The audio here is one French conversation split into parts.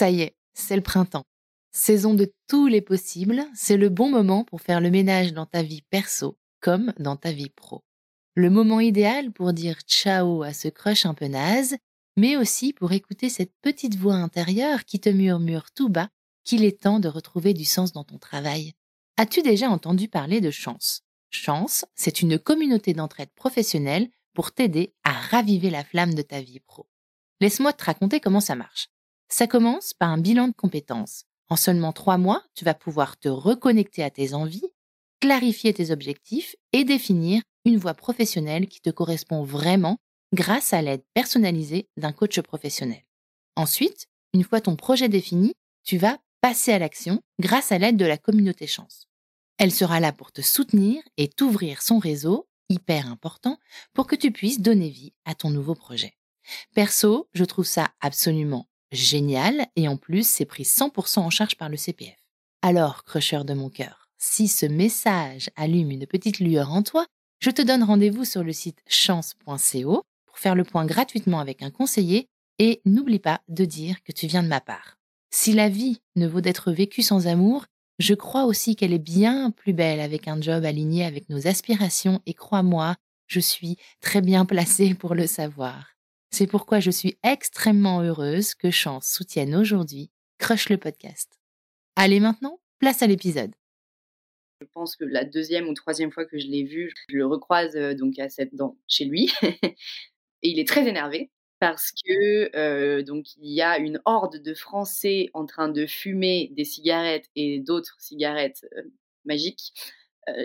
Ça y est, c'est le printemps. Saison de tous les possibles, c'est le bon moment pour faire le ménage dans ta vie perso comme dans ta vie pro. Le moment idéal pour dire ciao à ce crush un peu naze, mais aussi pour écouter cette petite voix intérieure qui te murmure tout bas qu'il est temps de retrouver du sens dans ton travail. As-tu déjà entendu parler de Chance ? Chance, c'est une communauté d'entraide professionnelle pour t'aider à raviver la flamme de ta vie pro. Laisse-moi te raconter comment ça marche. Ça commence par un bilan de compétences. En seulement 3 mois, tu vas pouvoir te reconnecter à tes envies, clarifier tes objectifs et définir une voie professionnelle qui te correspond vraiment grâce à l'aide personnalisée d'un coach professionnel. Ensuite, une fois ton projet défini, tu vas passer à l'action grâce à l'aide de la communauté Chance. Elle sera là pour te soutenir et t'ouvrir son réseau, hyper important, pour que tu puisses donner vie à ton nouveau projet. Perso, je trouve ça absolument génial et en plus, c'est pris 100% en charge par le CPF. Alors, crusher de mon cœur, si ce message allume une petite lueur en toi, je te donne rendez-vous sur le site chance.co pour faire le point gratuitement avec un conseiller et n'oublie pas de dire que tu viens de ma part. Si la vie ne vaut d'être vécue sans amour, je crois aussi qu'elle est bien plus belle avec un job aligné avec nos aspirations et crois-moi, je suis très bien placée pour le savoir. C'est pourquoi je suis extrêmement heureuse que Chance soutienne aujourd'hui Crush le podcast. Allez maintenant, place à l'épisode. Je pense que la 2e ou 3e fois que je l'ai vu, je le recroise donc à 7 ans chez lui et il est très énervé parce que donc il y a une horde de Français en train de fumer des cigarettes et d'autres cigarettes magiques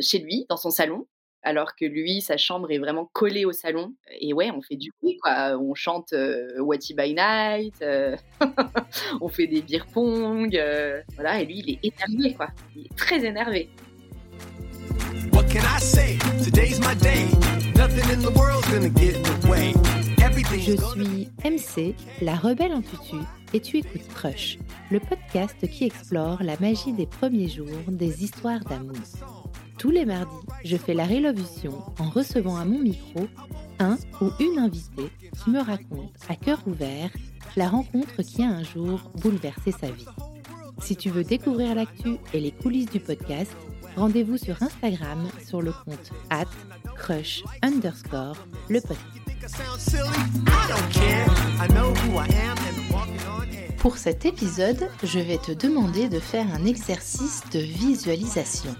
chez lui dans son salon, alors que lui sa chambre est vraiment collée au salon et ouais on fait du bruit quoi, on chante Wati by Night, on fait des beer pong, voilà et lui il est énervé quoi, il est très énervé. Can I say, today's my day. Nothing in the world's gonna get in the way. Je suis MC, la rebelle en tutu, et tu écoutes Crush, le podcast qui explore la magie des premiers jours des histoires d'amour. Tous les mardis, je fais la révolution en recevant à mon micro un ou une invitée qui me raconte à cœur ouvert la rencontre qui a un jour bouleversé sa vie. Si tu veux découvrir l'actu et les coulisses du podcast, rendez-vous sur Instagram sur le compte @crush_lepodcast. Pour cet épisode, je vais te demander de faire un exercice de visualisation.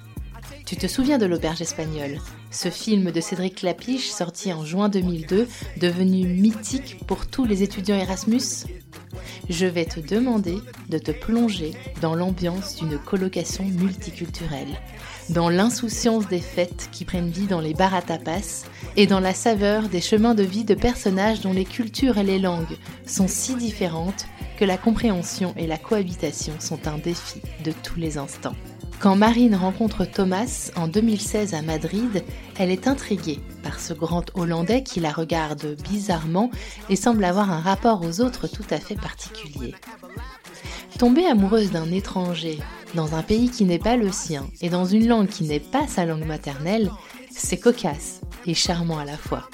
Tu te souviens de L'Auberge espagnole, ce film de Cédric Klapisch sorti en juin 2002, devenu mythique pour tous les étudiants Erasmus ? Je vais te demander de te plonger dans l'ambiance d'une colocation multiculturelle, dans l'insouciance des fêtes qui prennent vie dans les bars à tapas et dans la saveur des chemins de vie de personnages dont les cultures et les langues sont si différentes que la compréhension et la cohabitation sont un défi de tous les instants. Quand Marine rencontre Thomas en 2016 à Madrid, elle est intriguée par ce grand Hollandais qui la regarde bizarrement et semble avoir un rapport aux autres tout à fait particulier. Tomber amoureuse d'un étranger, dans un pays qui n'est pas le sien et dans une langue qui n'est pas sa langue maternelle, c'est cocasse et charmant à la fois.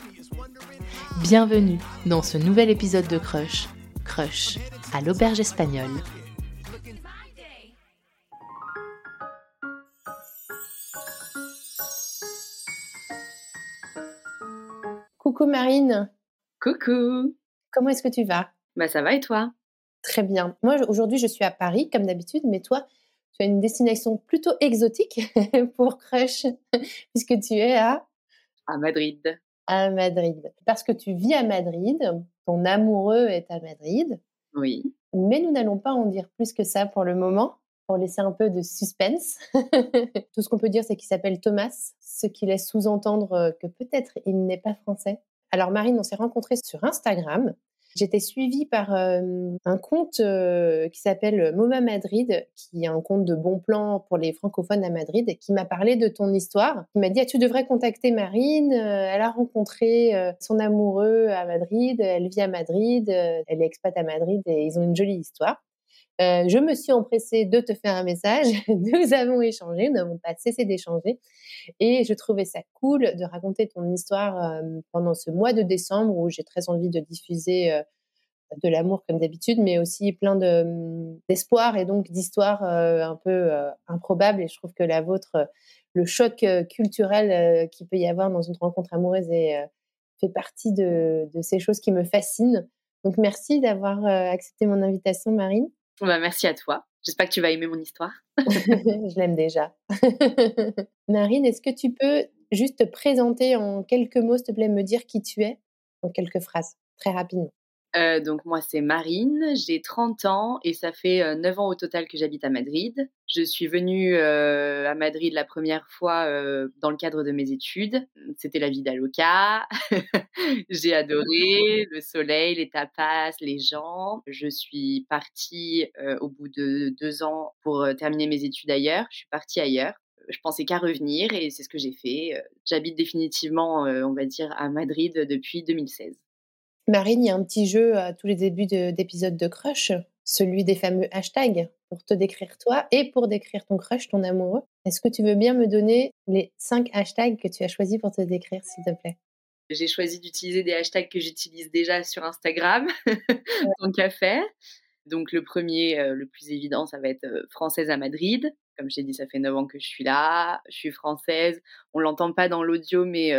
Bienvenue dans ce nouvel épisode de Crush, Crush à l'Auberge espagnole. Coucou Marine. Coucou. Comment est-ce que tu vas ? Bah ça va et toi ? Très bien. Moi aujourd'hui je suis à Paris comme d'habitude, mais toi tu as une destination plutôt exotique pour Crush puisque tu es à Madrid. À Madrid. Parce que tu vis à Madrid, ton amoureux est à Madrid. Oui. Mais nous n'allons pas en dire plus que ça pour le moment, pour laisser un peu de suspense. Tout ce qu'on peut dire c'est qu'il s'appelle Thomas, ce qui laisse sous-entendre que peut-être il n'est pas français. Alors Marine, on s'est rencontrés sur Instagram. J'étais suivie par un compte qui s'appelle Moma Madrid, qui est un compte de bons plans pour les francophones à Madrid, et qui m'a parlé de ton histoire. Il m'a dit « Tu devrais contacter Marine, elle a rencontré son amoureux à Madrid, elle vit à Madrid, elle est expat à Madrid et ils ont une jolie histoire. » Je me suis empressée de te faire un message. Nous avons échangé, nous n'avons pas cessé d'échanger. Et je trouvais ça cool de raconter ton histoire pendant ce mois de décembre où j'ai très envie de diffuser de l'amour comme d'habitude, mais aussi plein d'espoir et donc d'histoires un peu improbables. Et je trouve que la vôtre, le choc culturel qu'il peut y avoir dans une rencontre amoureuse fait partie de ces choses qui me fascinent. Donc merci d'avoir accepté mon invitation, Marine. Bah, merci à toi. J'espère que tu vas aimer mon histoire. Je l'aime déjà. Marine, est-ce que tu peux juste te présenter en quelques mots, s'il te plaît, me dire qui tu es, en quelques phrases, très rapidement. Donc moi, c'est Marine, j'ai 30 ans et ça fait 9 ans au total que j'habite à Madrid. Je suis venue à Madrid la première fois dans le cadre de mes études. C'était la vida loca. J'ai adoré le soleil, les tapas, les gens. Je suis partie au bout de 2 ans pour terminer mes études ailleurs. Je suis partie ailleurs. Je pensais qu'à revenir et c'est ce que j'ai fait. J'habite définitivement, on va dire, à Madrid depuis 2016. Marine, il y a un petit jeu à tous les débuts d'épisodes de Crush, celui des fameux hashtags, pour te décrire toi et pour décrire ton crush, ton amoureux. Est-ce que tu veux bien me donner les 5 hashtags que tu as choisis pour te décrire, s'il te plaît? J'ai choisi d'utiliser des hashtags que j'utilise déjà sur Instagram, tant qu'à faire. Donc le premier, le plus évident, ça va être française à Madrid. Comme je t'ai dit, ça fait 9 ans que je suis là, je suis française. On ne l'entend pas dans l'audio, mais...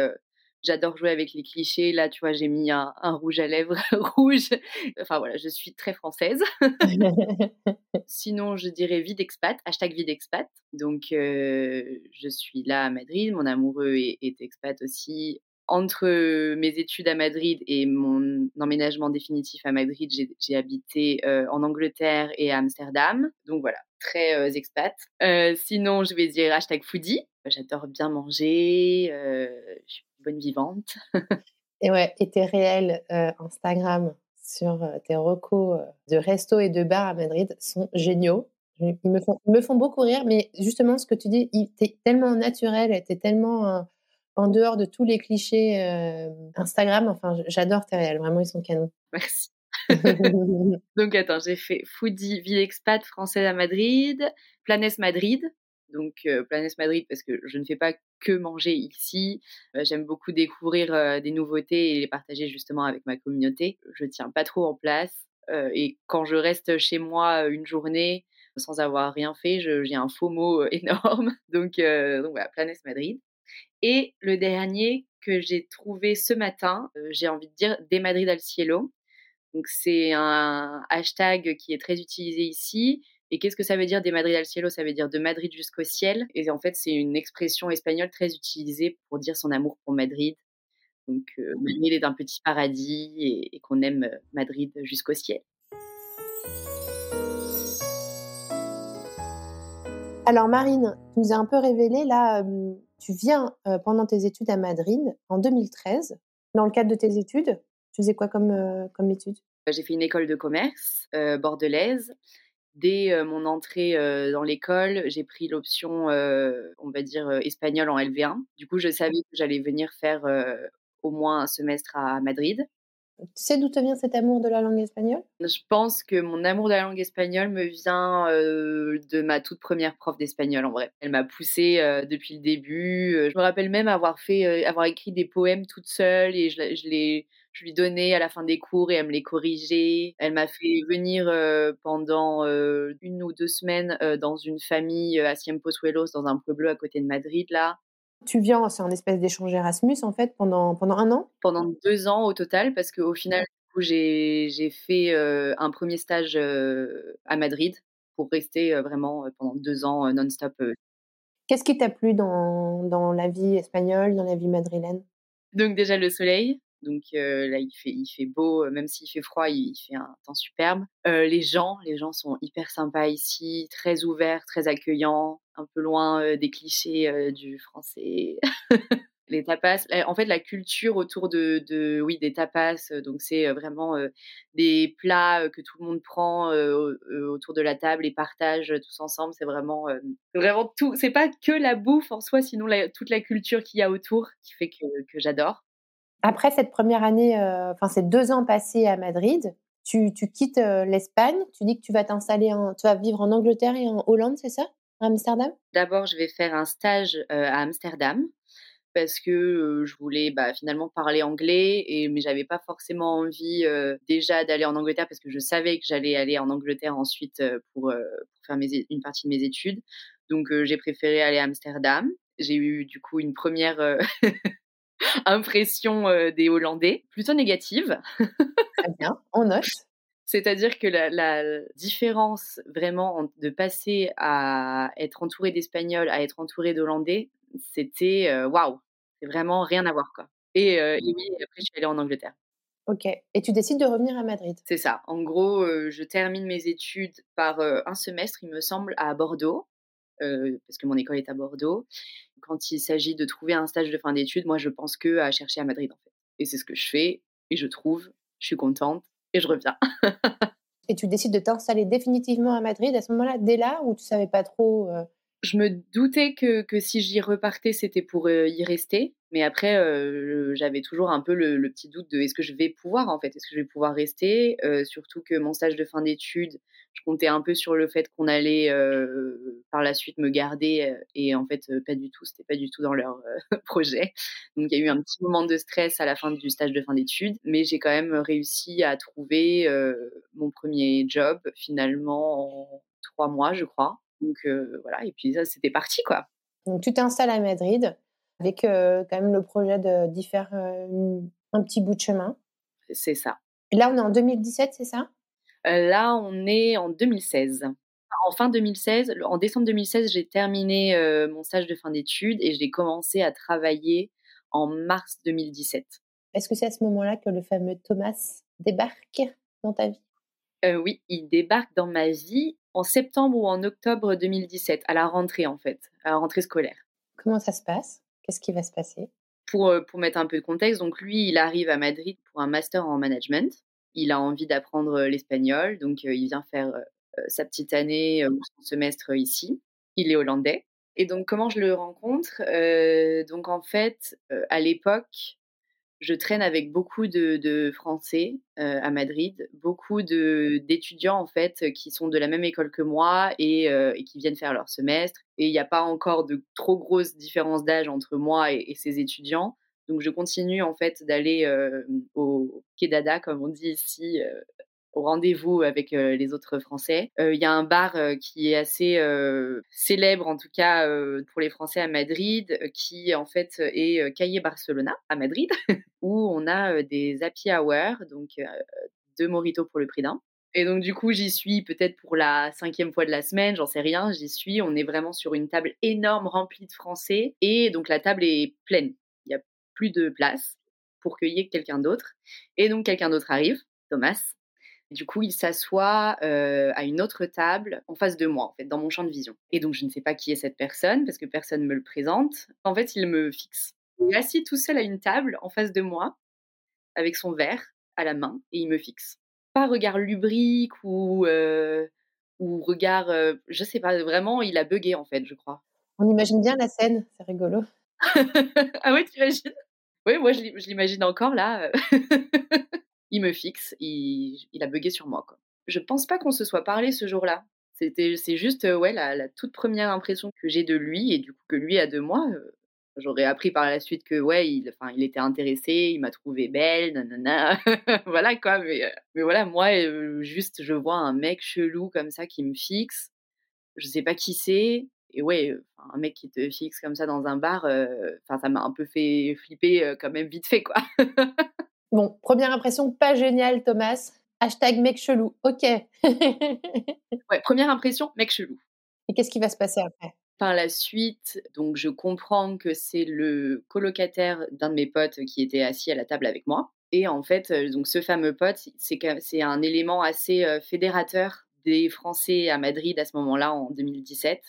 j'adore jouer avec les clichés. Là, tu vois, j'ai mis un rouge à lèvres rouge. Enfin, voilà, je suis très française. Sinon, je dirais vie d'expat, hashtag vie d'expat. Donc, je suis là à Madrid. Mon amoureux est expat aussi. Entre mes études à Madrid et mon emménagement définitif à Madrid, j'ai habité en Angleterre et à Amsterdam. Donc, voilà, très expat. Sinon, je vais dire hashtag foodie. J'adore bien manger. Je suis bonne vivante. Et ouais, et tes réels Instagram sur tes recos de resto et de bar à Madrid sont géniaux. Ils me font beaucoup rire, mais justement, ce que tu dis, t'es tellement naturel, t'es tellement en dehors de tous les clichés Instagram. Enfin, j'adore tes réels, vraiment, ils sont canons. Merci. Donc, attends, j'ai fait foodie, ville expat, française à Madrid, Planes Madrid. Donc, Planes Madrid, parce que je ne fais pas que manger ici. J'aime beaucoup découvrir des nouveautés et les partager justement avec ma communauté. Je ne tiens pas trop en place. Et quand je reste chez moi une journée sans avoir rien fait, j'ai un FOMO énorme. Donc voilà, Planes Madrid. Et le dernier que j'ai trouvé ce matin, j'ai envie de dire « De Madrid al Cielo ». Donc, c'est un hashtag qui est très utilisé ici. Et qu'est-ce que ça veut dire, de Madrid al cielo? Ça veut dire de Madrid jusqu'au ciel. Et en fait, c'est une expression espagnole très utilisée pour dire son amour pour Madrid. Donc, Madrid est un petit paradis et qu'on aime Madrid jusqu'au ciel. Alors, Marine, tu nous as un peu révélé, là, tu viens pendant tes études à Madrid en 2013. Dans le cadre de tes études, tu faisais quoi comme études? J'ai fait une école de commerce bordelaise. Dès mon entrée dans l'école, j'ai pris l'option, on va dire, espagnole en LV1. Du coup, je savais que j'allais venir faire au moins un semestre à Madrid. Tu sais d'où te vient cet amour de la langue espagnole? Je pense que mon amour de la langue espagnole me vient de ma toute première prof d'espagnol, en vrai. Elle m'a poussée depuis le début. Je me rappelle même avoir écrit des poèmes toute seule et je lui donnais à la fin des cours et elle me les corrigeait. Elle m'a fait venir pendant 1 ou 2 semaines dans une famille à Ciempozuelos, dans un pueblo à côté de Madrid, là. Tu viens, c'est un espèce d'échange Erasmus, en fait, pendant 1 an? Pendant 2 ans au total, parce qu'au final, du coup, j'ai fait un premier stage à Madrid pour rester vraiment pendant 2 ans non-stop. Qu'est-ce qui t'a plu dans la vie espagnole, dans la vie madrilène? Donc déjà le soleil. Donc là, il fait beau, même s'il fait froid, il fait un temps superbe. Les gens sont hyper sympas ici, très ouverts, très accueillants, un peu loin des clichés du français. Les tapas, en fait, la culture autour des tapas, donc c'est vraiment des plats que tout le monde prend autour de la table et partage tous ensemble. C'est vraiment tout. C'est pas que la bouffe en soi, sinon toute la culture qu'il y a autour qui fait que j'adore. Après cette première année, ces 2 ans passés à Madrid, tu quittes l'Espagne, tu dis que tu vas t'installer, tu vas vivre en Angleterre et en Hollande, c'est ça? À Amsterdam? D'abord, je vais faire un stage à Amsterdam. parce que je voulais finalement parler anglais, mais j'avais pas forcément envie déjà d'aller en Angleterre parce que je savais que j'allais aller en Angleterre ensuite pour faire une partie de mes études. Donc j'ai préféré aller à Amsterdam. J'ai eu du coup une première impression des Hollandais, plutôt négative. Très bien, on note. C'est-à-dire que la différence vraiment de passer à être entouré d'Espagnols à être entouré d'Hollandais, c'était waouh, c'est vraiment rien à voir, quoi. Et oui, après je suis allée en Angleterre. Ok, et tu décides de revenir à Madrid. C'est ça, en gros je termine mes études par un semestre, il me semble, à Bordeaux, parce que mon école est à Bordeaux. Quand il s'agit de trouver un stage de fin d'études, moi je pense que à chercher à Madrid en fait. Et c'est ce que je fais, et je trouve, je suis contente. Et je reviens. Et tu décides de t'installer définitivement à Madrid à ce moment-là, dès là, ou tu ne savais pas trop Je me doutais que si j'y repartais, c'était pour y rester. Mais après, j'avais toujours un peu le petit doute de est-ce que je vais pouvoir, en fait ? Est-ce que je vais pouvoir rester ? Surtout que mon stage de fin d'études, je comptais un peu sur le fait qu'on allait par la suite me garder. Et en fait, pas du tout. C'était pas du tout dans leur projet. Donc, il y a eu un petit moment de stress à la fin du stage de fin d'études. Mais j'ai quand même réussi à trouver mon premier job, finalement, en 3 mois, je crois. Donc voilà, et puis ça, c'était parti, quoi. Donc tu t'installes à Madrid avec quand même le projet d'y faire un petit bout de chemin. C'est ça. Et là, on est en 2017, c'est ça ? Là, on est en 2016. En fin 2016, en décembre 2016, j'ai terminé mon stage de fin d'études et j'ai commencé à travailler en mars 2017. Est-ce que c'est à ce moment-là que le fameux Thomas débarque dans ta vie ? Oui, il débarque dans ma vie en septembre ou en octobre 2017, à la rentrée en fait, à la rentrée scolaire. Comment ça se passe ? Qu'est-ce qui va se passer ? Pour mettre un peu de contexte, donc lui, il arrive à Madrid pour un master en management. Il a envie d'apprendre l'espagnol, donc il vient faire sa petite année ou son semestre ici. Il est hollandais. Et donc, comment je le rencontre ? Donc en fait, à l'époque, je traîne avec beaucoup de Français à Madrid, beaucoup d'étudiants en fait qui sont de la même école que moi et qui viennent faire leur semestre. Et il n'y a pas encore de trop grosses différences d'âge entre moi et ces étudiants. Donc je continue en fait d'aller au Quedada, comme on dit ici, au rendez-vous avec les autres Français. Il y a un bar qui est assez célèbre, en tout cas pour les Français à Madrid, qui en fait est Café Barcelona à Madrid, où on a des happy hours, donc 2 mojitos pour le prix d'un. Et donc du coup, j'y suis peut-être pour la 5e fois de la semaine, j'en sais rien, j'y suis. On est vraiment sur une table énorme remplie de Français et donc la table est pleine. Il n'y a plus de place pour qu'il y ait quelqu'un d'autre. Et donc quelqu'un d'autre arrive, Thomas. Du coup, il s'assoit à une autre table en face de moi, en fait, dans mon champ de vision. Et donc, je ne sais pas qui est cette personne parce que personne ne me le présente. En fait, il me fixe. Il est assis tout seul à une table en face de moi avec son verre à la main et il me fixe. Pas regard lubrique ou regard... je ne sais pas, vraiment, il a bugué, en fait, je crois. On imagine bien la scène, c'est rigolo. Ah ouais, tu imagines ? Oui, moi, je l'imagine encore, là. Il me fixe, il a bugué sur moi, quoi. Je pense pas qu'on se soit parlé ce jour-là. C'est juste ouais, la toute première impression que j'ai de lui et du coup que lui a de moi. J'aurais appris par la suite que ouais, il était intéressé, il m'a trouvée belle, nanana. Voilà quoi, mais voilà, moi juste je vois un mec chelou comme ça qui me fixe. Je sais pas qui c'est. Et ouais, un mec qui te fixe comme ça dans un bar, ça m'a un peu fait flipper quand même vite fait, quoi. Bon, première impression, pas géniale, Thomas. # mec chelou, ok. Ouais, première impression, mec chelou. Et qu'est-ce qui va se passer après ? Par la suite, donc je comprends que c'est le colocataire d'un de mes potes qui était assis à la table avec moi. Et en fait, donc ce fameux pote, c'est un élément assez fédérateur des Français à Madrid à ce moment-là, en 2017.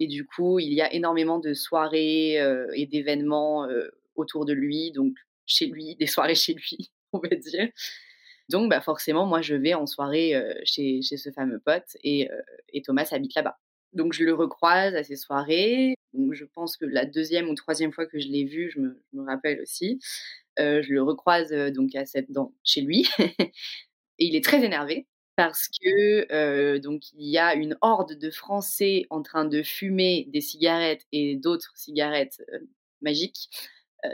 Et du coup, il y a énormément de soirées et d'événements autour de lui, donc chez lui, des soirées chez lui, on va dire. Donc, forcément, moi, je vais en soirée chez ce fameux pote et Thomas habite là-bas. Donc, je le recroise à ces soirées. Donc, je pense que la 2e ou 3e fois que je l'ai vu, je me rappelle aussi, je le recroise donc chez lui. Et il est très énervé parce que donc il y a une horde de Français en train de fumer des cigarettes et d'autres cigarettes magiques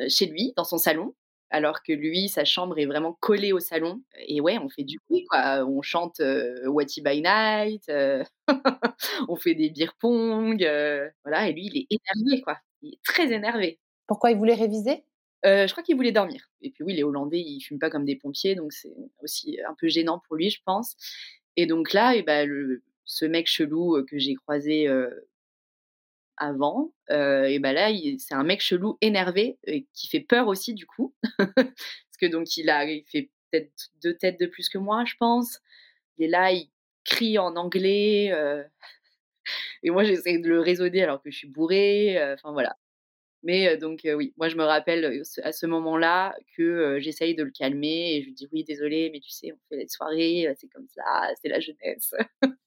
chez lui, dans son salon, alors que lui, sa chambre est vraiment collée au salon. Et ouais, on fait du bruit, quoi. On chante Wati by Night, on fait des beer pong, voilà. Et lui, il est énervé, quoi. Il est très énervé. Pourquoi il voulait réviser ? Je crois qu'il voulait dormir. Et puis oui, les Hollandais, ils fument pas comme des pompiers, donc c'est aussi un peu gênant pour lui, je pense. Et donc là, ce mec chelou que j'ai croisé avant, là, c'est un mec chelou énervé qui fait peur aussi, du coup. Parce que donc, il fait peut-être 2 têtes de plus que moi, je pense. Il est là, il crie en anglais. Et moi, j'essaie de le raisonner alors que je suis bourrée. Enfin, voilà. Mais oui, moi je me rappelle à ce moment-là que j'essaye de le calmer et je lui dis oui, désolé, mais tu sais, on fait les soirées, c'est comme ça, c'est la jeunesse.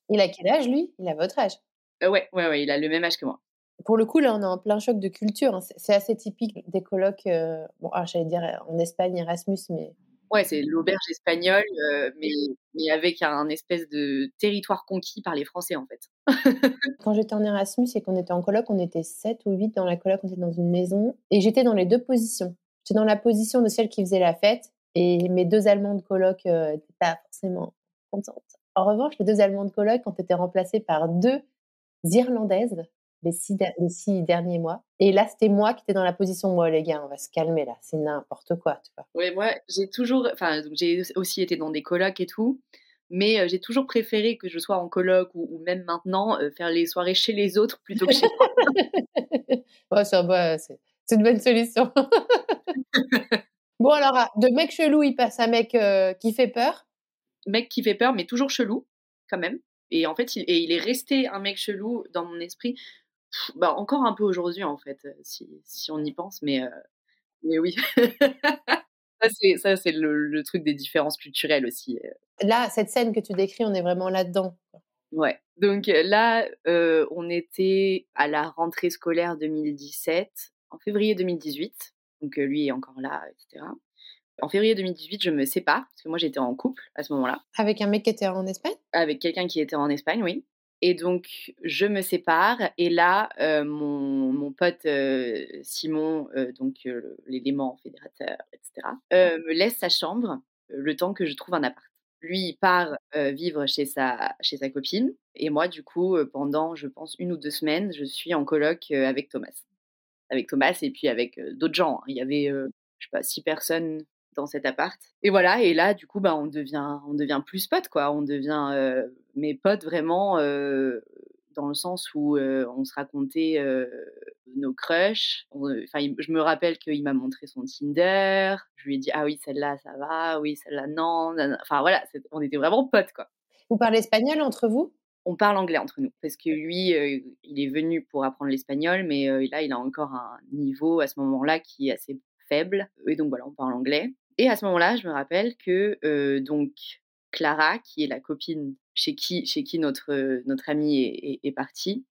Il a quel âge lui ? Il a votre âge ? Ouais, il a le même âge que moi. Pour le coup, là, on est en plein choc de culture, hein. C'est assez typique des colloques, j'allais dire en Espagne, Erasmus, mais... Ouais, c'est l'auberge espagnole, mais avec un espèce de territoire conquis par les Français, en fait. Quand j'étais en Erasmus et qu'on était en coloc, on était 7 ou 8 dans la coloc, on était dans une maison. Et j'étais dans les 2 positions. J'étais dans la position de celle qui faisait la fête. Et mes 2 Allemands de coloc n'étaient pas forcément contentes. En revanche, les 2 Allemands de coloc ont été remplacés par 2 Irlandaises les 6 derniers mois. Et là, c'était moi qui étais dans la position, moi, les gars, on va se calmer, là, c'est n'importe quoi, tu vois. Oui, moi, j'ai aussi été dans des colocs et tout, mais j'ai toujours préféré que je sois en coloc ou même maintenant, faire les soirées chez les autres plutôt que chez moi. Ouais, c'est une bonne solution. Bon, alors, de mec chelou, il passe à mec qui fait peur. Mec qui fait peur, mais toujours chelou, quand même. Et en fait, il est resté un mec chelou dans mon esprit. Encore un peu aujourd'hui, en fait, si on y pense, mais oui. ça, c'est le truc des différences culturelles aussi. Là, cette scène que tu décris, on est vraiment là-dedans. Ouais. Donc là, on était à la rentrée scolaire 2017, en février 2018. Donc lui est encore là, etc. En février 2018, je me sépare, parce que moi, j'étais en couple à ce moment-là. Avec un mec qui était en Espagne ? Avec quelqu'un qui était en Espagne, oui. Et donc, je me sépare. Et là, mon pote Simon, l'élément fédérateur, etc., me laisse sa chambre le temps que je trouve un appart. Lui, il part vivre chez sa copine. Et moi, du coup, pendant, je pense, 1 ou 2 semaines, je suis en coloc avec Thomas. Avec Thomas et puis avec d'autres gens, hein. Il y avait, je sais pas, 6 personnes dans cet appart. Et voilà, et là, du coup, on devient plus potes, quoi. On devient mes potes vraiment dans le sens où on se racontait nos crushs. Je me rappelle qu'il m'a montré son Tinder. Je lui ai dit « Ah oui, celle-là, ça va. Oui, celle-là, non. » Enfin, voilà, on était vraiment potes, quoi. Vous parlez espagnol entre vous ? On parle anglais entre nous, parce que lui, il est venu pour apprendre l'espagnol, mais là, il a encore un niveau à ce moment-là qui est assez faible. Et donc, voilà, on parle anglais. Et à ce moment-là, je me rappelle que Clara, qui est la copine chez qui notre amie est partie,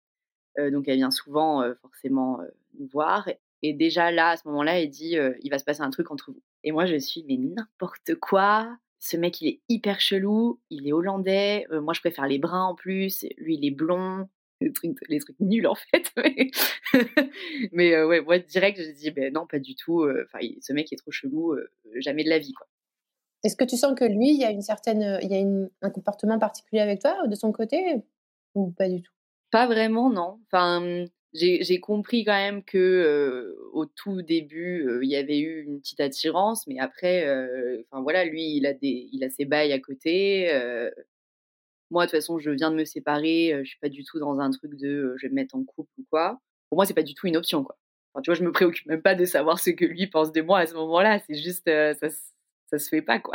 donc elle vient souvent forcément nous voir. Et déjà là, à ce moment-là, elle dit il va se passer un truc entre vous. Et moi, je suis mais n'importe quoi. Ce mec, il est hyper chelou. Il est hollandais. Moi, je préfère les bruns en plus. Lui, il est blond. Les trucs nuls, en fait. Mais ouais, moi, direct, j'ai dit non, pas du tout. Ce mec est trop chelou. Jamais de la vie, quoi. Est-ce que tu sens que lui, il y a un comportement particulier avec toi, de son côté, ou pas du tout ? Pas vraiment, non. Enfin, j'ai compris quand même que au tout début, il y avait eu une petite attirance, mais après, voilà, lui, il a ses bails à côté. Moi, de toute façon, je viens de me séparer. Je suis pas du tout dans un truc de je vais me mettre en couple ou quoi. Pour moi, c'est pas du tout une option, quoi. Enfin, tu vois, je me préoccupe même pas de savoir ce que lui pense de moi à ce moment-là. C'est juste ça se fait pas, quoi.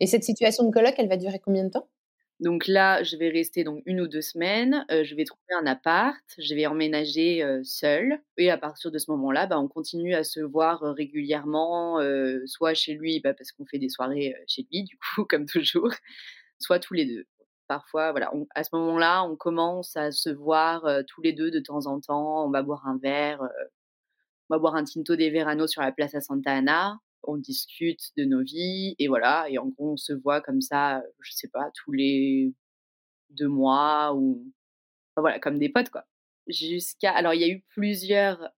Et cette situation de coloc, elle va durer combien de temps ? Donc là, je vais rester 1 ou 2 semaines. Je vais trouver un appart. Je vais emménager seule. Et à partir de ce moment-là, on continue à se voir régulièrement, soit chez lui, parce qu'on fait des soirées chez lui, du coup, comme toujours, soit tous les 2. Parfois, voilà, à ce moment-là, on commence à se voir tous les 2 de temps en temps. On va boire un verre. On va boire un Tinto de Verano sur la Plaza Santa Ana. On discute de nos vies et voilà. Et en gros, on se voit comme ça, je sais pas, tous les 2 mois ou... Enfin, voilà, comme des potes, quoi. Alors, il y a eu plusieurs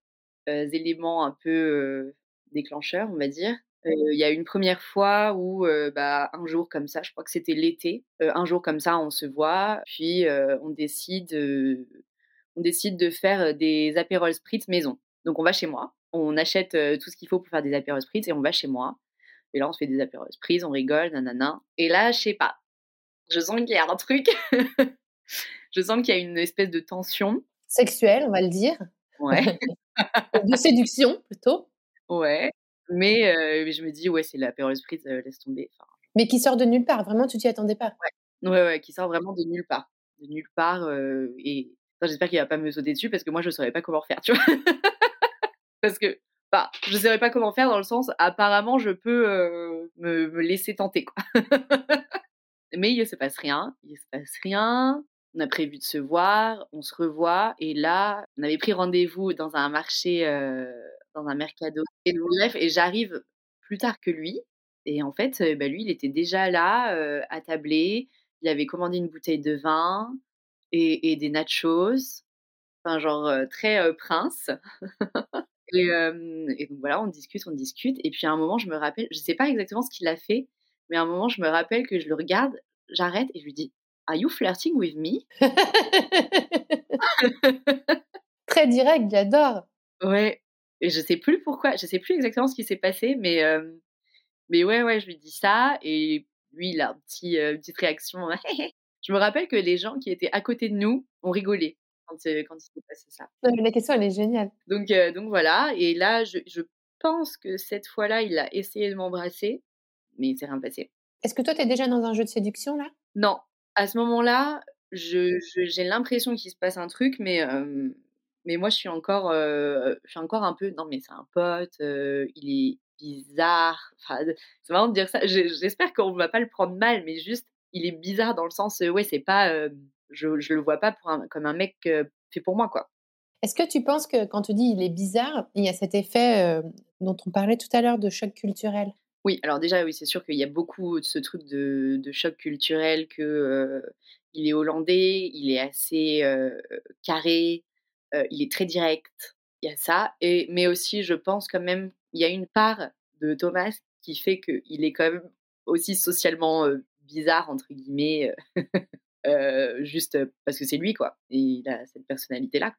éléments un peu déclencheurs, on va dire. Il y a une première fois où un jour comme ça, je crois que c'était l'été, un jour comme ça on se voit, puis on décide de faire des apérols spritz maison. Donc on va chez moi, on achète tout ce qu'il faut pour faire des apérols spritz et on va chez moi. Et là on se fait des apérols spritz, on rigole, nanana. Et là je sais pas, je sens qu'il y a un truc, je sens qu'il y a une espèce de tension. Sexuelle, on va le dire. Ouais. De séduction plutôt. Ouais. Mais je me dis, ouais, c'est l'apéro spritz, laisse tomber. Enfin... Mais qui sort de nulle part, vraiment, tu t'y attendais pas. Ouais, qui sort vraiment de nulle part. De nulle part. Et enfin, j'espère qu'il va pas me sauter dessus parce que moi, je saurais pas comment faire, tu vois. Parce que, je saurais pas comment faire dans le sens, apparemment, je peux me laisser tenter, quoi. Mais il se passe rien. On a prévu de se voir, on se revoit. Et là, on avait pris rendez-vous dans un marché. Dans un mercado. Et donc, bref, et j'arrive plus tard que lui. Et en fait, lui, il était déjà là, attablé. Il avait commandé une bouteille de vin et des nachos. Enfin, genre très prince. Et donc voilà, on discute. Et puis à un moment, je me rappelle, je sais pas exactement ce qu'il a fait, mais à un moment, je me rappelle que je le regarde, j'arrête et je lui dis « Are you flirting with me ?» Très direct, j'adore. Ouais. Et je sais plus pourquoi, je sais plus exactement ce qui s'est passé, mais ouais, je lui dis ça et lui il a une petite réaction. Je me rappelle que les gens qui étaient à côté de nous ont rigolé quand il s'est passé ça. Non, mais la question elle est géniale. Donc voilà, et là je pense que cette fois-là il a essayé de m'embrasser, mais il s'est rien passé. Est-ce que toi t'es déjà dans un jeu de séduction là ? Non, à ce moment-là j'ai l'impression qu'il se passe un truc, mais moi, je suis encore un peu... Non, mais c'est un pote, il est bizarre. Enfin, c'est marrant de dire ça. J'espère qu'on ne va pas le prendre mal, mais juste, il est bizarre dans le sens... ouais, c'est pas... je le vois pas comme un mec fait pour moi, quoi. Est-ce que tu penses que quand tu dis il est bizarre, il y a cet effet dont on parlait tout à l'heure de choc culturel ? Oui, alors déjà, oui, c'est sûr qu'il y a beaucoup de ce truc de choc culturel que il est hollandais, il est assez carré... il est très direct, il y a ça. Mais aussi, je pense quand même, il y a une part de Thomas qui fait qu'il est quand même aussi socialement bizarre, entre guillemets, juste parce que c'est lui, quoi. Et il a cette personnalité-là.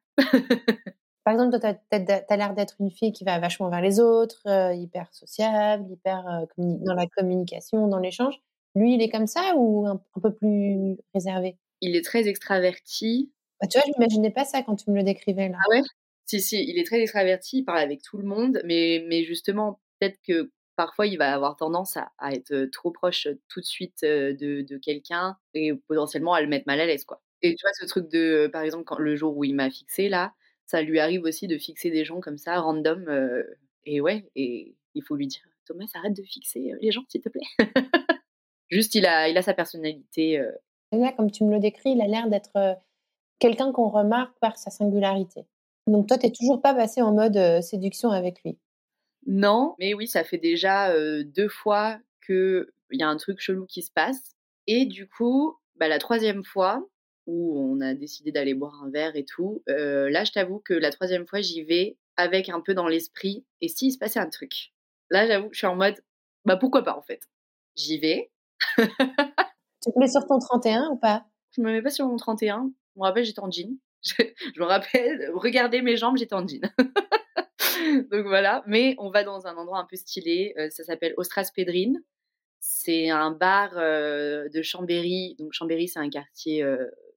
Par exemple, toi, t'as l'air d'être une fille qui va vachement vers les autres, hyper sociable, hyper dans la communication, dans l'échange. Lui, il est comme ça ou un peu plus réservé ? Il est très extraverti. Bah, tu vois, je n'imaginais pas ça quand tu me le décrivais, là. Ah ouais ? Si, il est très extraverti, il parle avec tout le monde, mais justement, peut-être que parfois, il va avoir tendance à être trop proche tout de suite de quelqu'un et potentiellement à le mettre mal à l'aise, quoi. Et tu vois, ce truc de, par exemple, le jour où il m'a fixé, là, ça lui arrive aussi de fixer des gens comme ça, random, et ouais, et il faut lui dire « Thomas, arrête de fixer les gens, s'il te plaît !» Juste, il a sa personnalité. Là, comme tu me le décris, il a l'air d'être... quelqu'un qu'on remarque par sa singularité. Donc toi, t'es toujours pas passée en mode séduction avec lui. Non, mais oui, ça fait déjà 2 fois qu'il y a un truc chelou qui se passe. Et du coup, la 3e fois, où on a décidé d'aller boire un verre et tout, là, je t'avoue que la 3e fois, j'y vais avec un peu dans l'esprit. Et s'il se passait un truc ? Là, j'avoue que je suis en mode, pourquoi pas en fait ? J'y vais. Tu te mets sur ton 31 ou pas ? Je me mets pas sur mon 31. Je me rappelle, j'étais en jean. Je me rappelle, regardez mes jambes, j'étais en jean. Donc voilà. Mais on va dans un endroit un peu stylé. Ça s'appelle Ostras Pedrin. C'est un bar de Chambéry. Donc Chambéry, c'est un quartier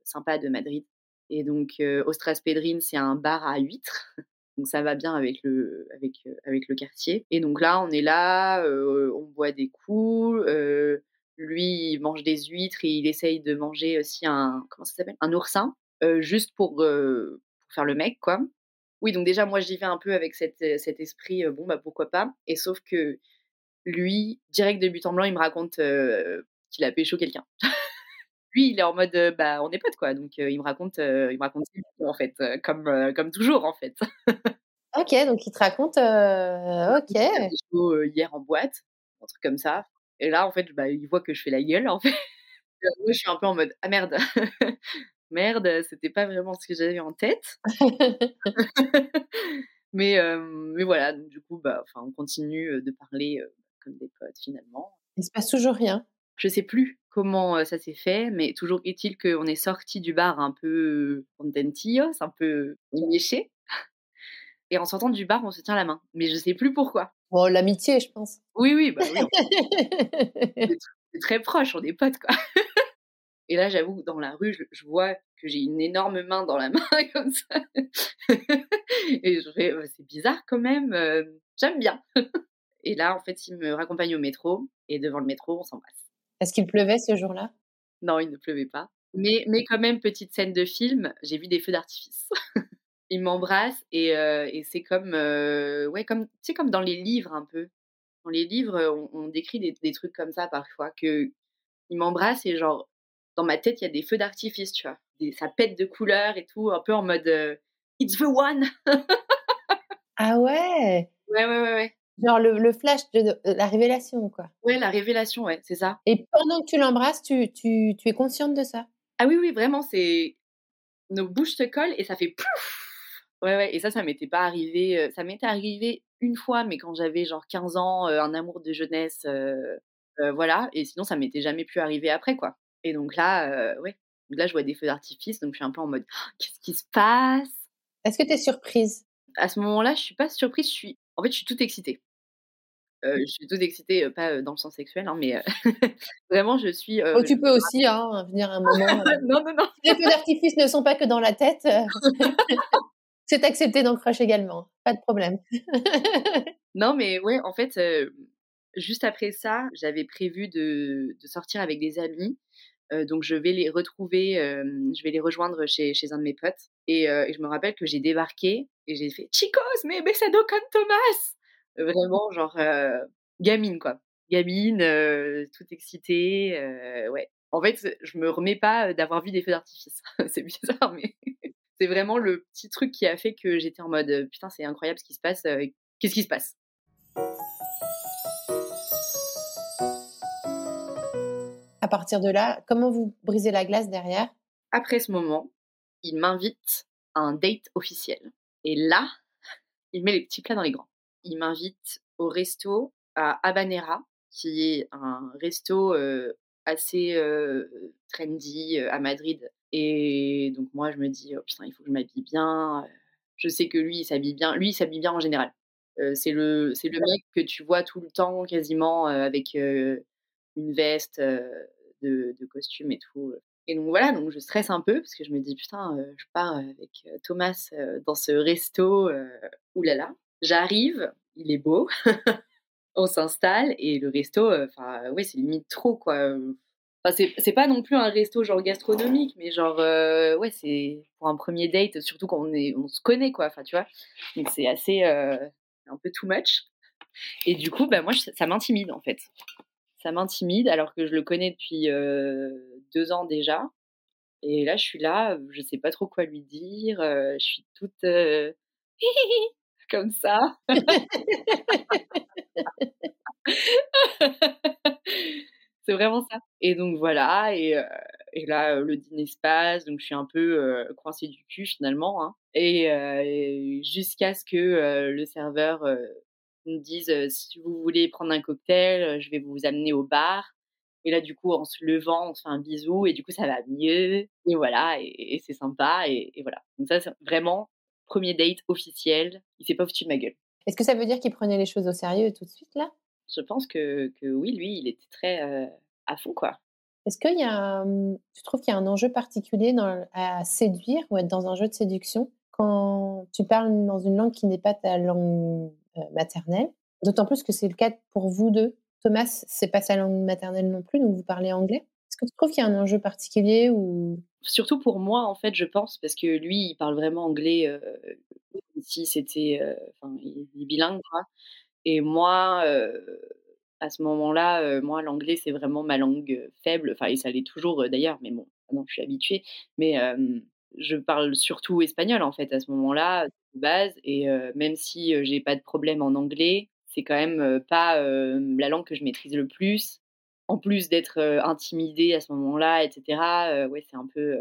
sympa de Madrid. Et donc Ostras Pedrin, c'est un bar à huîtres. Donc ça va bien avec le quartier. Et donc là, on est là, on boit des coups. Lui, il mange des huîtres et il essaye de manger aussi un oursin, juste pour faire le mec, quoi. Oui, donc déjà, moi, j'y vais un peu avec cet esprit, pourquoi pas. Et sauf que lui, direct de but en blanc, il me raconte qu'il a pécho quelqu'un. Lui, il est en mode, on est potes, quoi. Donc, il me raconte en fait, comme toujours, en fait. Ok, donc il te raconte, ok. Hier en boîte, un truc comme ça. Et là, en fait, il voit que je fais la gueule, en fait. Moi, je suis un peu en mode, ah merde, merde, c'était pas vraiment ce que j'avais en tête. Mais voilà, donc, du coup, on continue de parler comme des potes finalement. Il se passe toujours rien. Je sais plus comment ça s'est fait, mais toujours est-il qu'on est sortis du bar un peu contentillos, un peu niéchés. Et en sortant du bar, on se tient la main. Mais je sais plus pourquoi. Bon, l'amitié, je pense. Oui. C'est très proche, on est potes, quoi. Et là, j'avoue, dans la rue, je vois que j'ai une énorme main dans la main, comme ça. Et je fais, c'est bizarre quand même, j'aime bien. Et là, en fait, il me raccompagne au métro. Et devant le métro, on s'embrasse. Est-ce qu'il pleuvait ce jour-là ? Non, il ne pleuvait pas. Mais quand même, petite scène de film, j'ai vu des feux d'artifice. Il m'embrasse et c'est comme dans les livres un peu. Dans les livres, on décrit des trucs comme ça parfois, que il m'embrasse et genre, dans ma tête, il y a des feux d'artifice, tu vois. Ça pète de couleurs et tout, un peu en mode « It's the one !» Ah ouais ? Ouais. Genre le flash de la révélation, quoi. Ouais, la révélation, ouais, c'est ça. Et pendant que tu l'embrasses, tu es consciente de ça ? Ah oui, vraiment, c'est... Nos bouches se collent et ça fait pouf ! Ouais, et ça m'était pas arrivé. Ça m'était arrivé une fois, mais quand j'avais genre 15 ans, un amour de jeunesse, voilà. Et sinon, ça m'était jamais plus arrivé après, quoi. Et donc là, ouais. Donc là, je vois des feux d'artifice, donc je suis un peu en mode « Qu'est-ce qui se passe ?» Est-ce que t'es surprise ? À ce moment-là, je suis pas surprise. En fait, je suis toute excitée. Pas dans le sens sexuel, hein, mais vraiment, je suis... Oh, tu peux aussi venir un moment. Non. Les feux d'artifice ne sont pas que dans la tête. C'est accepté dans Crush également, pas de problème. Non, mais ouais, en fait, juste après ça, j'avais prévu de sortir avec des amis. Donc, je vais les retrouver, je vais les rejoindre chez un de mes potes. Et je me rappelle que j'ai débarqué et j'ai fait « Chicos, me besado con Thomas !» Vraiment, genre, gamine, quoi. Gamine, toute excitée, ouais. En fait, je me remets pas d'avoir vu des feux d'artifice. C'est bizarre, mais... C'est vraiment le petit truc qui a fait que j'étais en mode « Putain, c'est incroyable ce qui se passe. Qu'est-ce qui se passe ?» À partir de là, comment vous brisez la glace derrière ? Après ce moment, il m'invite à un date officiel. Et là, il met les petits plats dans les grands. Il m'invite au resto à Habanera, qui est un resto assez trendy à Madrid. Et donc moi je me dis oh putain il faut que je m'habille bien. Je sais que lui il s'habille bien. Lui il s'habille bien en général. C'est le mec que tu vois tout le temps quasiment avec une veste de costume et tout. Et donc voilà donc je stresse un peu parce que je me dis putain je pars avec Thomas dans ce resto. Oulala. J'arrive, il est beau. On s'installe et le resto ouais c'est limite trop quoi. Enfin, c'est pas non plus un resto genre gastronomique, mais genre, ouais, c'est pour un premier date, surtout quand on se connaît, quoi, enfin, tu vois. Donc, c'est assez, un peu too much. Et du coup, moi, ça m'intimide, en fait. Ça m'intimide, alors que je le connais depuis 2 ans déjà. Et là, je suis là, je sais pas trop quoi lui dire, je suis toute comme ça. C'est vraiment ça. Et donc voilà, et là le dîner se passe, donc je suis un peu coincée du cul finalement. Hein. Et jusqu'à ce que le serveur me dise si vous voulez prendre un cocktail, je vais vous amener au bar. Et là du coup en se levant, on se fait un bisou et du coup ça va mieux. Et voilà, et c'est sympa et voilà. Donc ça c'est vraiment premier date officiel. Il s'est pas foutu de ma gueule. Est-ce que ça veut dire qu'il prenait les choses au sérieux tout de suite là ? Je pense que oui, lui, il était très à fond, quoi. Est-ce qu'il y a, tu trouves qu'il y a un enjeu particulier à séduire ou être dans un jeu de séduction quand tu parles dans une langue qui n'est pas ta langue maternelle ? D'autant plus que c'est le cas pour vous deux. Thomas, c'est pas sa langue maternelle non plus, donc vous parlez anglais. Est-ce que tu trouves qu'il y a un enjeu particulier ou... Surtout pour moi, en fait, je pense, parce que lui, il parle vraiment anglais. Ici, c'était, il est bilingue, quoi. Et moi, à ce moment-là, moi, l'anglais, c'est vraiment ma langue faible. Enfin, et ça l'est toujours d'ailleurs, mais bon, maintenant, je suis habituée. Mais je parle surtout espagnol, en fait, à ce moment-là, de base. Et même si j'ai pas de problème en anglais, c'est quand même pas la langue que je maîtrise le plus. En plus d'être intimidée à ce moment-là, etc., ouais, c'est un peu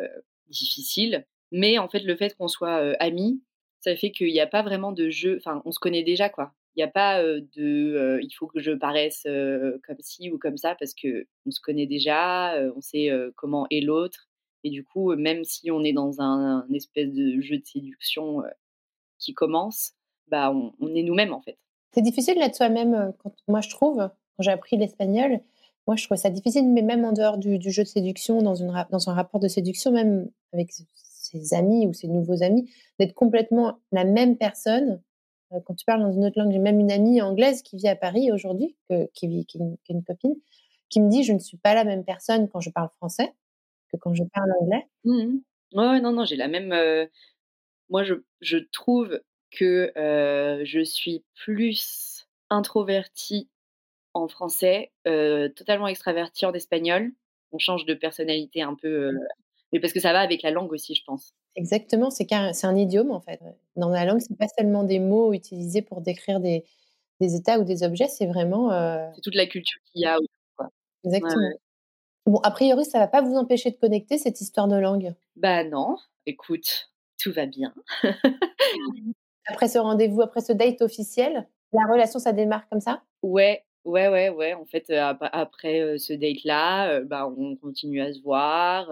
difficile. Mais en fait, le fait qu'on soit amis, ça fait qu'il n'y a pas vraiment de jeu, enfin, on se connaît déjà, quoi. Il n'y a pas il faut que je paraisse comme ci ou comme ça, parce qu'on se connaît déjà, on sait comment est l'autre. Et du coup, même si on est dans un espèce de jeu de séduction qui commence, bah, on est nous-mêmes, en fait. C'est difficile d'être soi-même, moi, je trouve, quand j'ai appris l'espagnol. Moi, je trouvais ça difficile, mais même en dehors du jeu de séduction, dans un rapport de séduction, même avec ses amis ou ses nouveaux amis, d'être complètement la même personne. Quand tu parles dans une autre langue, j'ai même une amie anglaise qui vit à Paris aujourd'hui, qui est une copine, qui me dit « je ne suis pas la même personne quand je parle français que quand je parle anglais ». Non, j'ai la même… moi, je trouve que je suis plus introvertie en français, totalement extravertie en espagnol. On change de personnalité un peu, mais parce que ça va avec la langue aussi, je pense. Exactement, c'est un idiome, en fait. Dans la langue, c'est pas seulement des mots utilisés pour décrire des états ou des objets, c'est vraiment... C'est toute la culture qu'il y a, quoi. Exactement. Ouais. Bon, a priori, ça va pas vous empêcher de connecter, cette histoire de langue? Bah non, écoute, tout va bien. Après ce rendez-vous, après ce date officiel, la relation, ça démarre comme ça? Ouais. En fait, après ce date-là, on continue à se voir.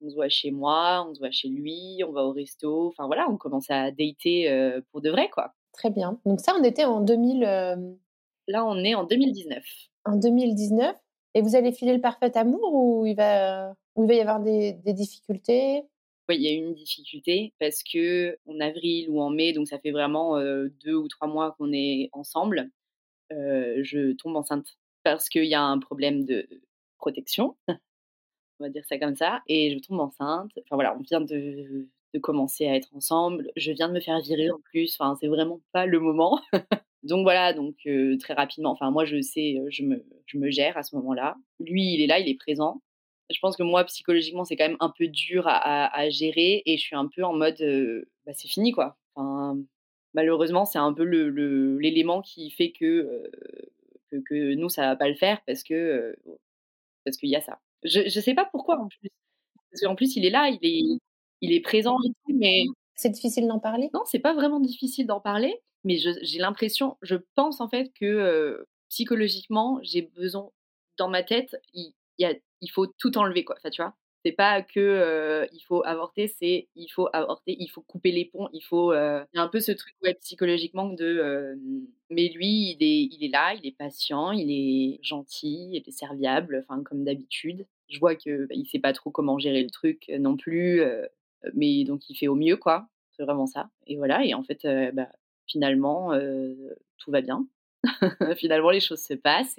On se voit chez moi, on se voit chez lui, on va au resto. Enfin, voilà, on commence à dater pour de vrai, quoi. Très bien. Donc ça, on était en 2000... Là, on est en 2019. En 2019. Et vous allez filer le parfait amour ou il va y avoir des difficultés? Oui, il y a eu une difficulté parce qu'en avril ou en mai, donc ça fait vraiment 2 ou 3 mois qu'on est ensemble. Je tombe enceinte parce qu'il y a un problème de protection, on va dire ça comme ça, et je tombe enceinte. Enfin voilà, on vient de commencer à être ensemble, je viens de me faire virer en plus, enfin c'est vraiment pas le moment. Donc voilà, très rapidement, enfin moi je sais, je me gère à ce moment-là. Lui il est là, il est présent. Je pense que moi psychologiquement c'est quand même un peu dur à gérer et je suis un peu en mode c'est fini quoi. Enfin, malheureusement, c'est un peu l'élément qui fait que nous, ça ne va pas le faire parce qu'il y a ça. Je ne sais pas pourquoi, en plus. Parce qu'en plus, il est là, il est présent et tout, mais... C'est difficile d'en parler? Non, ce n'est pas vraiment difficile d'en parler, mais j'ai l'impression, je pense en fait que psychologiquement, j'ai besoin, dans ma tête, il faut tout enlever, quoi. Enfin, tu vois, c'est pas que il faut avorter, c'est il faut avorter, il faut couper les ponts, il faut y a un peu ce truc psychologiquement de mais lui il est là, il est patient, il est gentil, il est serviable, enfin comme d'habitude. Je vois que il sait pas trop comment gérer le truc non plus, mais donc il fait au mieux quoi, c'est vraiment ça. Et voilà, et en fait finalement tout va bien. Finalement les choses se passent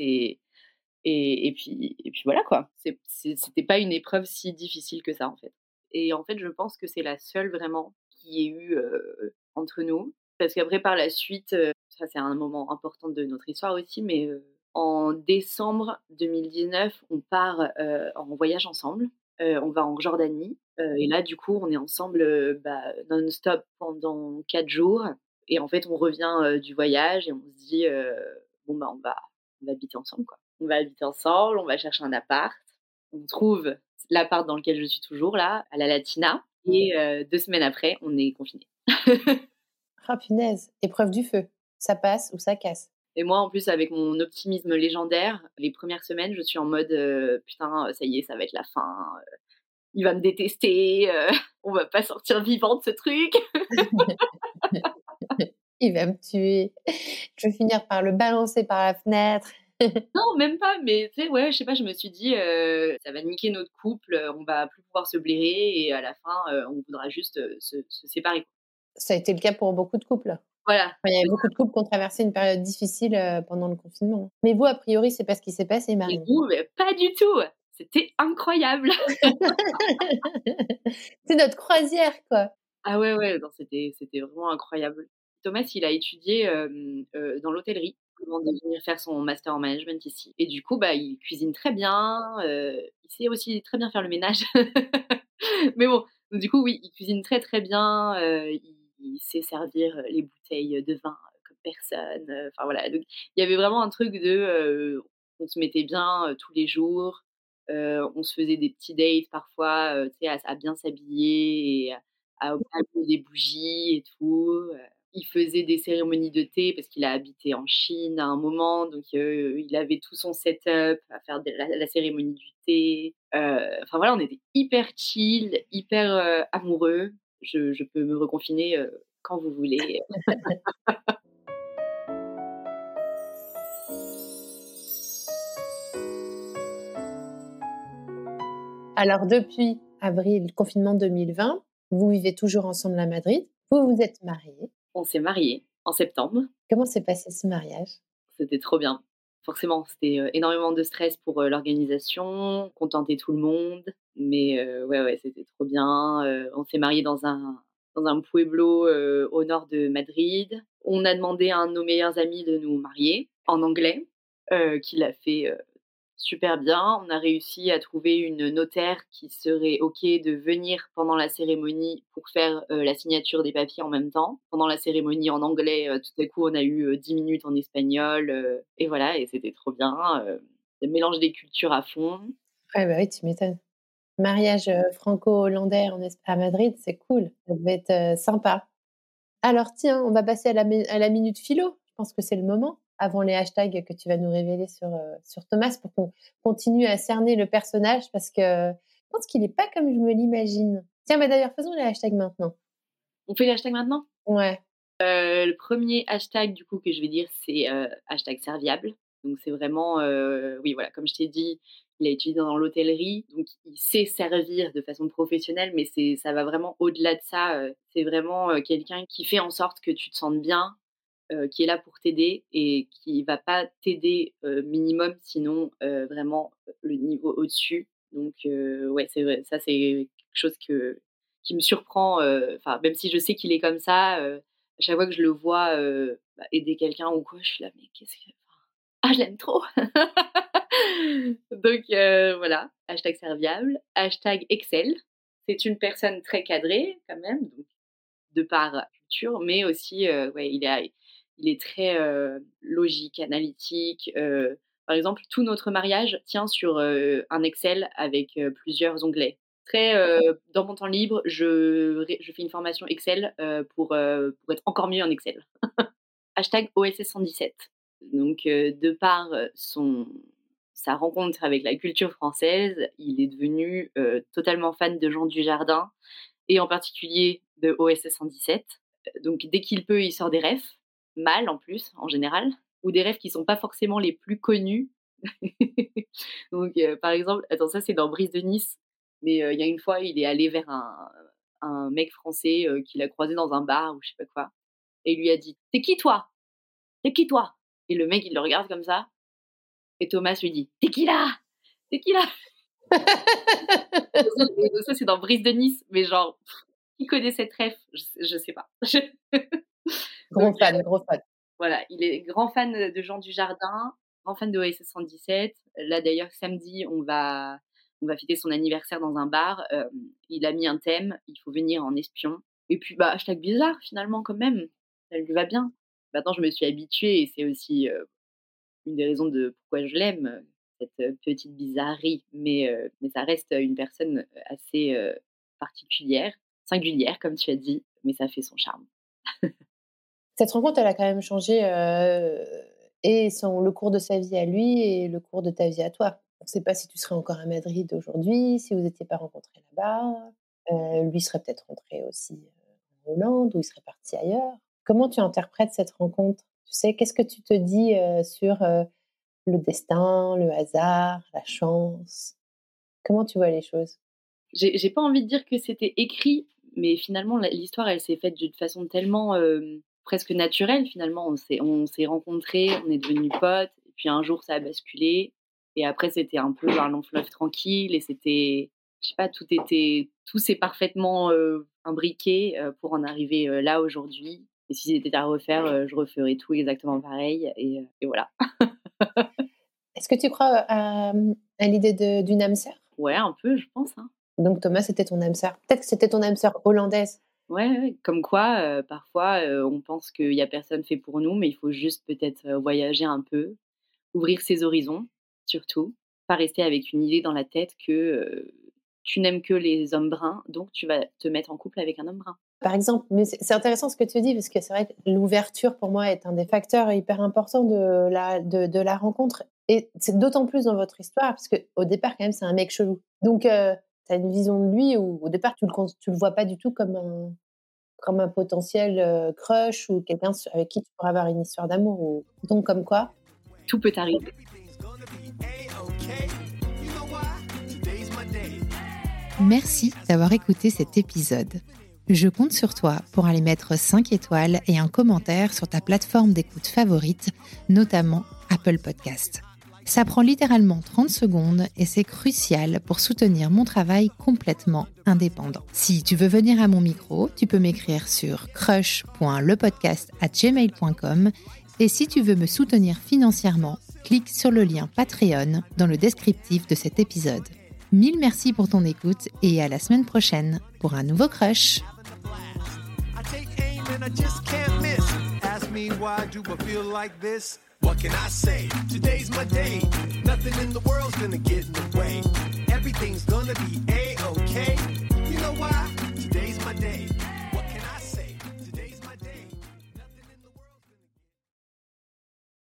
et puis voilà quoi, c'était pas une épreuve si difficile que ça en fait. Et en fait je pense que c'est la seule vraiment qui ait eu entre nous, parce qu'après par la suite, ça c'est un moment important de notre histoire aussi, mais en décembre 2019 on part en voyage ensemble, on va en Jordanie, et là du coup on est ensemble non-stop pendant 4 jours, et en fait on revient du voyage et on se dit on va habiter ensemble quoi. On va habiter ensemble, on va chercher un appart. On trouve l'appart dans lequel je suis toujours là, à La Latina. Et 2 semaines après, on est confinés. Ah, punaise, épreuve du feu. Ça passe ou ça casse. Et moi, en plus, avec mon optimisme légendaire, les premières semaines, je suis en mode putain, ça y est, ça va être la fin. Il va me détester. On va pas sortir vivant de ce truc. Il va me tuer. Je vais finir par le balancer par la fenêtre. Non, même pas, mais tu sais, ouais, je sais pas, je me suis dit, ça va niquer notre couple, on va plus pouvoir se blairer et à la fin, on voudra juste se séparer. Ça a été le cas pour beaucoup de couples. Voilà. Il y avait beaucoup de couples qui ont traversé une période difficile pendant le confinement. Mais vous, a priori, c'est pas ce qui s'est passé, Marine. Vous, mais pas du tout. C'était incroyable. C'est notre croisière, quoi. Ah ouais, non, c'était vraiment incroyable. Thomas, il a étudié dans l'hôtellerie. De venir faire son master en management ici. Et du coup, il cuisine très bien. Il sait aussi très bien faire le ménage. Mais bon, donc, du coup, oui, il cuisine très, très bien. Il sait servir les bouteilles de vin comme personne. Enfin, voilà. Donc, il y avait vraiment un truc de... on se mettait bien tous les jours. On se faisait des petits dates parfois, tu sais, à bien s'habiller et à allumer des bougies et tout. Il faisait des cérémonies de thé parce qu'il a habité en Chine à un moment, donc il avait tout son setup à faire la cérémonie du thé. Enfin voilà, on était hyper chill, hyper amoureux. Je peux me reconfiner quand vous voulez. Alors depuis avril, confinement 2020, vous vivez toujours ensemble à Madrid. Vous vous êtes mariés. On s'est mariés en septembre. Comment s'est passé ce mariage ? C'était trop bien. Forcément, c'était énormément de stress pour l'organisation, contenter tout le monde. Mais ouais, c'était trop bien. On s'est mariés dans un pueblo au nord de Madrid. On a demandé à un de nos meilleurs amis de nous marier en anglais, qui l'a fait super bien. On a réussi à trouver une notaire qui serait OK de venir pendant la cérémonie pour faire la signature des papiers en même temps. Pendant la cérémonie en anglais, tout à coup, on a eu 10 minutes en espagnol. Et voilà, et c'était trop bien. Le mélange des cultures à fond. Ouais, bah oui, tu m'étonnes. Mariage franco-hollandais à Madrid, c'est cool. Ça devait être sympa. Alors tiens, on va passer à la minute philo. Je pense que c'est le moment. Avant les hashtags que tu vas nous révéler sur Thomas, pour qu'on continue à cerner le personnage, parce que je pense qu'il n'est pas comme je me l'imagine. Tiens, bah d'ailleurs, faisons les hashtags maintenant. On fait les hashtags maintenant ? Ouais. Le premier hashtag, du coup, que je vais dire, c'est hashtag serviable. Donc, c'est vraiment... oui, voilà, comme je t'ai dit, il a étudié dans l'hôtellerie, donc il sait servir de façon professionnelle, mais ça va vraiment au-delà de ça. C'est vraiment quelqu'un qui fait en sorte que tu te sentes bien, qui est là pour t'aider et qui ne va pas t'aider minimum, sinon vraiment le niveau au-dessus. Donc, ouais, c'est vrai, ça, c'est quelque chose qui me surprend. Même si je sais qu'il est comme ça, à chaque fois que je le vois aider quelqu'un ou quoi, je suis là, mais qu'est-ce que... Ah, je l'aime trop. Donc, voilà, hashtag serviable, hashtag Excel. C'est une personne très cadrée, quand même, donc, de par culture, mais aussi, ouais, il est très logique, analytique. Par exemple, tout notre mariage tient sur un Excel avec plusieurs onglets. Très dans mon temps libre, je fais une formation Excel pour être encore mieux en Excel. Hashtag OSS117. Donc, de par sa rencontre avec la culture française, il est devenu totalement fan de Jean Dujardin et en particulier de OSS117. Donc, dès qu'il peut, il sort des refs. Mal en plus, en général, ou des rêves qui ne sont pas forcément les plus connus. Donc, par exemple, attends, ça c'est dans Brice de Nice, mais il y a une fois, il est allé vers un mec français qu'il a croisé dans un bar ou je sais pas quoi, et il lui a dit « T'es qui toi ? T'es qui toi ?» Et le mec, il le regarde comme ça, et Thomas lui dit « T'es qui là ? T'es qui là ?» Ça c'est dans Brice de Nice, mais genre, qui connaît cette rêve ? Je sais pas. Gros fan. Voilà, il est grand fan de Jean Dujardin, grand fan de OSS 117. Là, d'ailleurs, samedi, on va fêter son anniversaire dans un bar. Il a mis un thème, il faut venir en espion. Et puis, bah, hashtag bizarre, finalement, quand même. Ça lui va bien. Maintenant, je me suis habituée et c'est aussi une des raisons de pourquoi je l'aime, cette petite bizarrerie. Mais ça reste une personne assez particulière, singulière, comme tu as dit, mais ça fait son charme. Cette rencontre, elle a quand même changé et le cours de sa vie à lui et le cours de ta vie à toi. On ne sait pas si tu serais encore à Madrid aujourd'hui, si vous n'étiez pas rencontrés là-bas. Lui serait peut-être rentré aussi en Hollande ou il serait parti ailleurs. Comment tu interprètes cette rencontre ? Tu sais, qu'est-ce que tu te dis sur le destin, le hasard, la chance ? Comment tu vois les choses ? J'ai pas envie de dire que c'était écrit, mais finalement, l'histoire, elle s'est faite d'une façon tellement... presque naturel finalement, on s'est rencontrés, on est devenus potes, et puis un jour ça a basculé, et après c'était un peu un long fleuve tranquille, et c'était, je sais pas, tout s'est parfaitement imbriqué pour en arriver là aujourd'hui, et si c'était à refaire, je referais tout exactement pareil, et voilà. Est-ce que tu crois à l'idée d'une âme sœur ? Ouais, un peu, je pense. Hein. Donc Thomas, c'était ton âme sœur. Peut-être que c'était ton âme sœur hollandaise. Ouais, comme quoi, parfois, on pense qu'il n'y a personne fait pour nous, mais il faut juste peut-être voyager un peu, ouvrir ses horizons, surtout, pas rester avec une idée dans la tête que tu n'aimes que les hommes bruns, donc tu vas te mettre en couple avec un homme brun. Par exemple, mais c'est intéressant ce que tu dis, parce que c'est vrai que l'ouverture, pour moi, est un des facteurs hyper importants de la rencontre. Et c'est d'autant plus dans votre histoire, parce qu'au départ, quand même, c'est un mec chelou. Donc, tu as une vision de lui où, au départ, tu le vois pas du tout comme un potentiel crush ou quelqu'un avec qui tu pourras avoir une histoire d'amour. Ou... Donc, comme quoi, tout peut arriver. Merci d'avoir écouté cet épisode. Je compte sur toi pour aller mettre 5 étoiles et un commentaire sur ta plateforme d'écoute favorite, notamment Apple Podcast. Ça prend littéralement 30 secondes et c'est crucial pour soutenir mon travail complètement indépendant. Si tu veux venir à mon micro, tu peux m'écrire sur crush.lepodcast@gmail.com et si tu veux me soutenir financièrement, clique sur le lien Patreon dans le descriptif de cet épisode. 1000 merci pour ton écoute et à la semaine prochaine pour un nouveau crush. What can I say? Today's my day. Nothing in the world's gonna get in the way. Everything's gonna be A-okay. You know why? Today's my day.